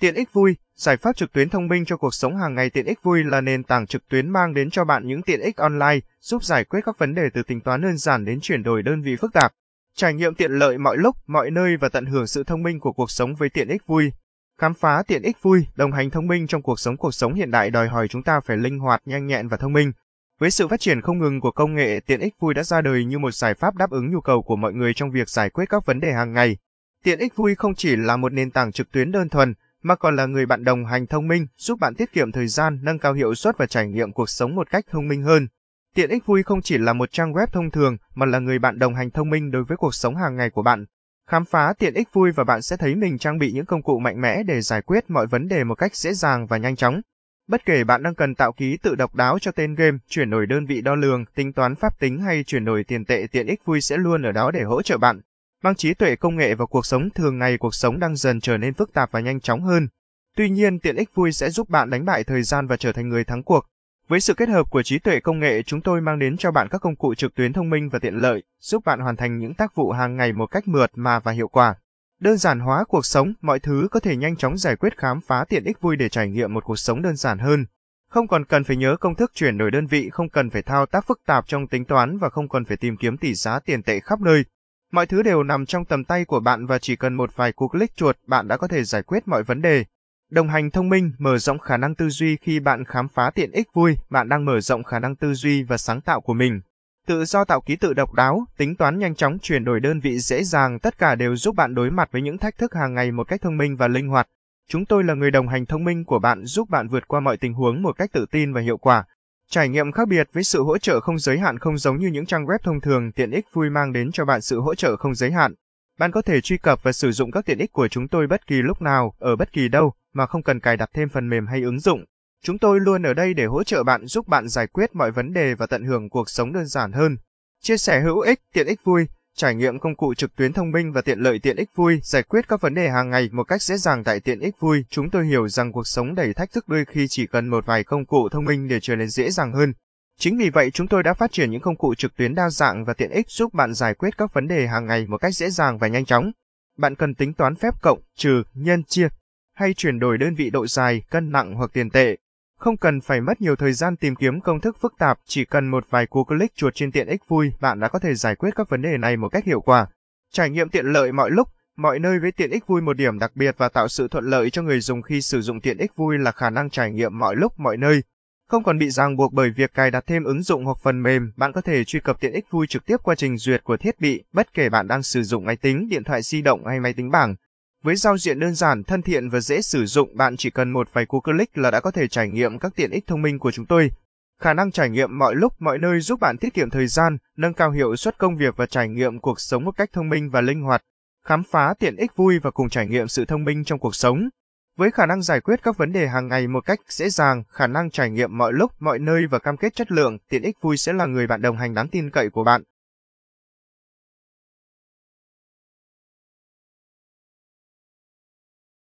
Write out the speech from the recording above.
Tiện ích VUI, giải pháp trực tuyến thông minh cho cuộc sống hàng ngày. Tiện ích VUI là nền tảng trực tuyến mang đến cho bạn những tiện ích online, giúp giải quyết các vấn đề từ tính toán đơn giản đến chuyển đổi đơn vị phức tạp. Trải nghiệm tiện lợi mọi lúc, mọi nơi và tận hưởng sự thông minh của cuộc sống với tiện ích VUI. Khám phá tiện ích VUI, đồng hành thông minh trong cuộc sống. Cuộc sống hiện đại đòi hỏi chúng ta phải linh hoạt, nhanh nhẹn và thông minh. Với sự phát triển không ngừng của công nghệ, tiện ích VUI đã ra đời như một giải pháp đáp ứng nhu cầu của mọi người trong việc giải quyết các vấn đề hàng ngày. Tiện ích VUI không chỉ là một nền tảng trực tuyến đơn thuần, mà còn là người bạn đồng hành thông minh, giúp bạn tiết kiệm thời gian, nâng cao hiệu suất và trải nghiệm cuộc sống một cách thông minh hơn. Tiện ích VUI không chỉ là một trang web thông thường, mà là người bạn đồng hành thông minh đối với cuộc sống hàng ngày của bạn. Khám phá tiện ích VUI và bạn sẽ thấy mình trang bị những công cụ mạnh mẽ để giải quyết mọi vấn đề một cách dễ dàng và nhanh chóng. Bất kể bạn đang cần tạo ký tự độc đáo cho tên game, chuyển đổi đơn vị đo lường, tính toán pháp tính hay chuyển đổi tiền tệ, tiện ích VUI sẽ luôn ở đó để hỗ trợ bạn. Mang trí tuệ công nghệ vào cuộc sống thường ngày, cuộc sống đang dần trở nên phức tạp và nhanh chóng hơn. Tuy nhiên, tiện ích VUI sẽ giúp bạn đánh bại thời gian và trở thành người thắng cuộc. Với sự kết hợp của trí tuệ công nghệ, chúng tôi mang đến cho bạn các công cụ trực tuyến thông minh và tiện lợi, giúp bạn hoàn thành những tác vụ hàng ngày một cách mượt mà và hiệu quả. Đơn giản hóa cuộc sống, mọi thứ có thể nhanh chóng giải quyết. Khám phá tiện ích VUI để trải nghiệm một cuộc sống đơn giản hơn. Không còn cần phải nhớ công thức chuyển đổi đơn vị, không cần phải thao tác phức tạp trong tính toán và không cần phải tìm kiếm tỷ giá tiền tệ khắp nơi. Mọi thứ đều nằm trong tầm tay của bạn và chỉ cần một vài cú click chuột, bạn đã có thể giải quyết mọi vấn đề. Đồng hành thông minh, mở rộng khả năng tư duy. Khi bạn khám phá tiện ích VUI, bạn đang mở rộng khả năng tư duy và sáng tạo của mình. Tự do tạo ký tự độc đáo, tính toán nhanh chóng, chuyển đổi đơn vị dễ dàng, tất cả đều giúp bạn đối mặt với những thách thức hàng ngày một cách thông minh và linh hoạt. Chúng tôi là người đồng hành thông minh của bạn, giúp bạn vượt qua mọi tình huống một cách tự tin và hiệu quả. Trải nghiệm khác biệt với sự hỗ trợ không giới hạn. Không giống như những trang web thông thường, tiện ích VUI mang đến cho bạn sự hỗ trợ không giới hạn. Bạn có thể truy cập và sử dụng các tiện ích của chúng tôi bất kỳ lúc nào, ở bất kỳ đâu, mà không cần cài đặt thêm phần mềm hay ứng dụng. Chúng tôi luôn ở đây để hỗ trợ bạn, giúp bạn giải quyết mọi vấn đề và tận hưởng cuộc sống đơn giản hơn. Chia sẻ hữu ích. Tiện ích VUI, trải nghiệm công cụ trực tuyến thông minh và tiện lợi. Tiện ích VUI giải quyết các vấn đề hàng ngày một cách dễ dàng. Tại tiện ích VUI, chúng tôi hiểu rằng cuộc sống đầy thách thức, đôi khi chỉ cần một vài công cụ thông minh để trở nên dễ dàng hơn. Chính vì vậy, chúng tôi đã phát triển những công cụ trực tuyến đa dạng và tiện ích giúp bạn giải quyết các vấn đề hàng ngày một cách dễ dàng và nhanh chóng. Bạn cần tính toán phép cộng, trừ, nhân, chia hay chuyển đổi đơn vị, độ dài, cân nặng hoặc tiền tệ. Không cần phải mất nhiều thời gian tìm kiếm công thức phức tạp, chỉ cần một vài cú click chuột trên tiện ích VUI, bạn đã có thể giải quyết các vấn đề này một cách hiệu quả. Trải nghiệm tiện lợi mọi lúc, mọi nơi với tiện ích VUI. Một điểm đặc biệt và tạo sự thuận lợi cho người dùng khi sử dụng tiện ích VUI là khả năng trải nghiệm mọi lúc, mọi nơi. Không còn bị ràng buộc bởi việc cài đặt thêm ứng dụng hoặc phần mềm, bạn có thể truy cập tiện ích VUI trực tiếp qua trình duyệt của thiết bị, bất kể bạn đang sử dụng máy tính, điện thoại di động hay máy tính bảng. Với giao diện đơn giản, thân thiện và dễ sử dụng, bạn chỉ cần một vài cú click là đã có thể trải nghiệm các tiện ích thông minh của chúng tôi. Khả năng trải nghiệm mọi lúc, mọi nơi giúp bạn tiết kiệm thời gian, nâng cao hiệu suất công việc và trải nghiệm cuộc sống một cách thông minh và linh hoạt. Khám phá tiện ích VUI và cùng trải nghiệm sự thông minh trong cuộc sống. Với khả năng giải quyết các vấn đề hàng ngày một cách dễ dàng, khả năng trải nghiệm mọi lúc, mọi nơi và cam kết chất lượng, tiện ích VUI sẽ là người bạn đồng hành đáng tin cậy của bạn.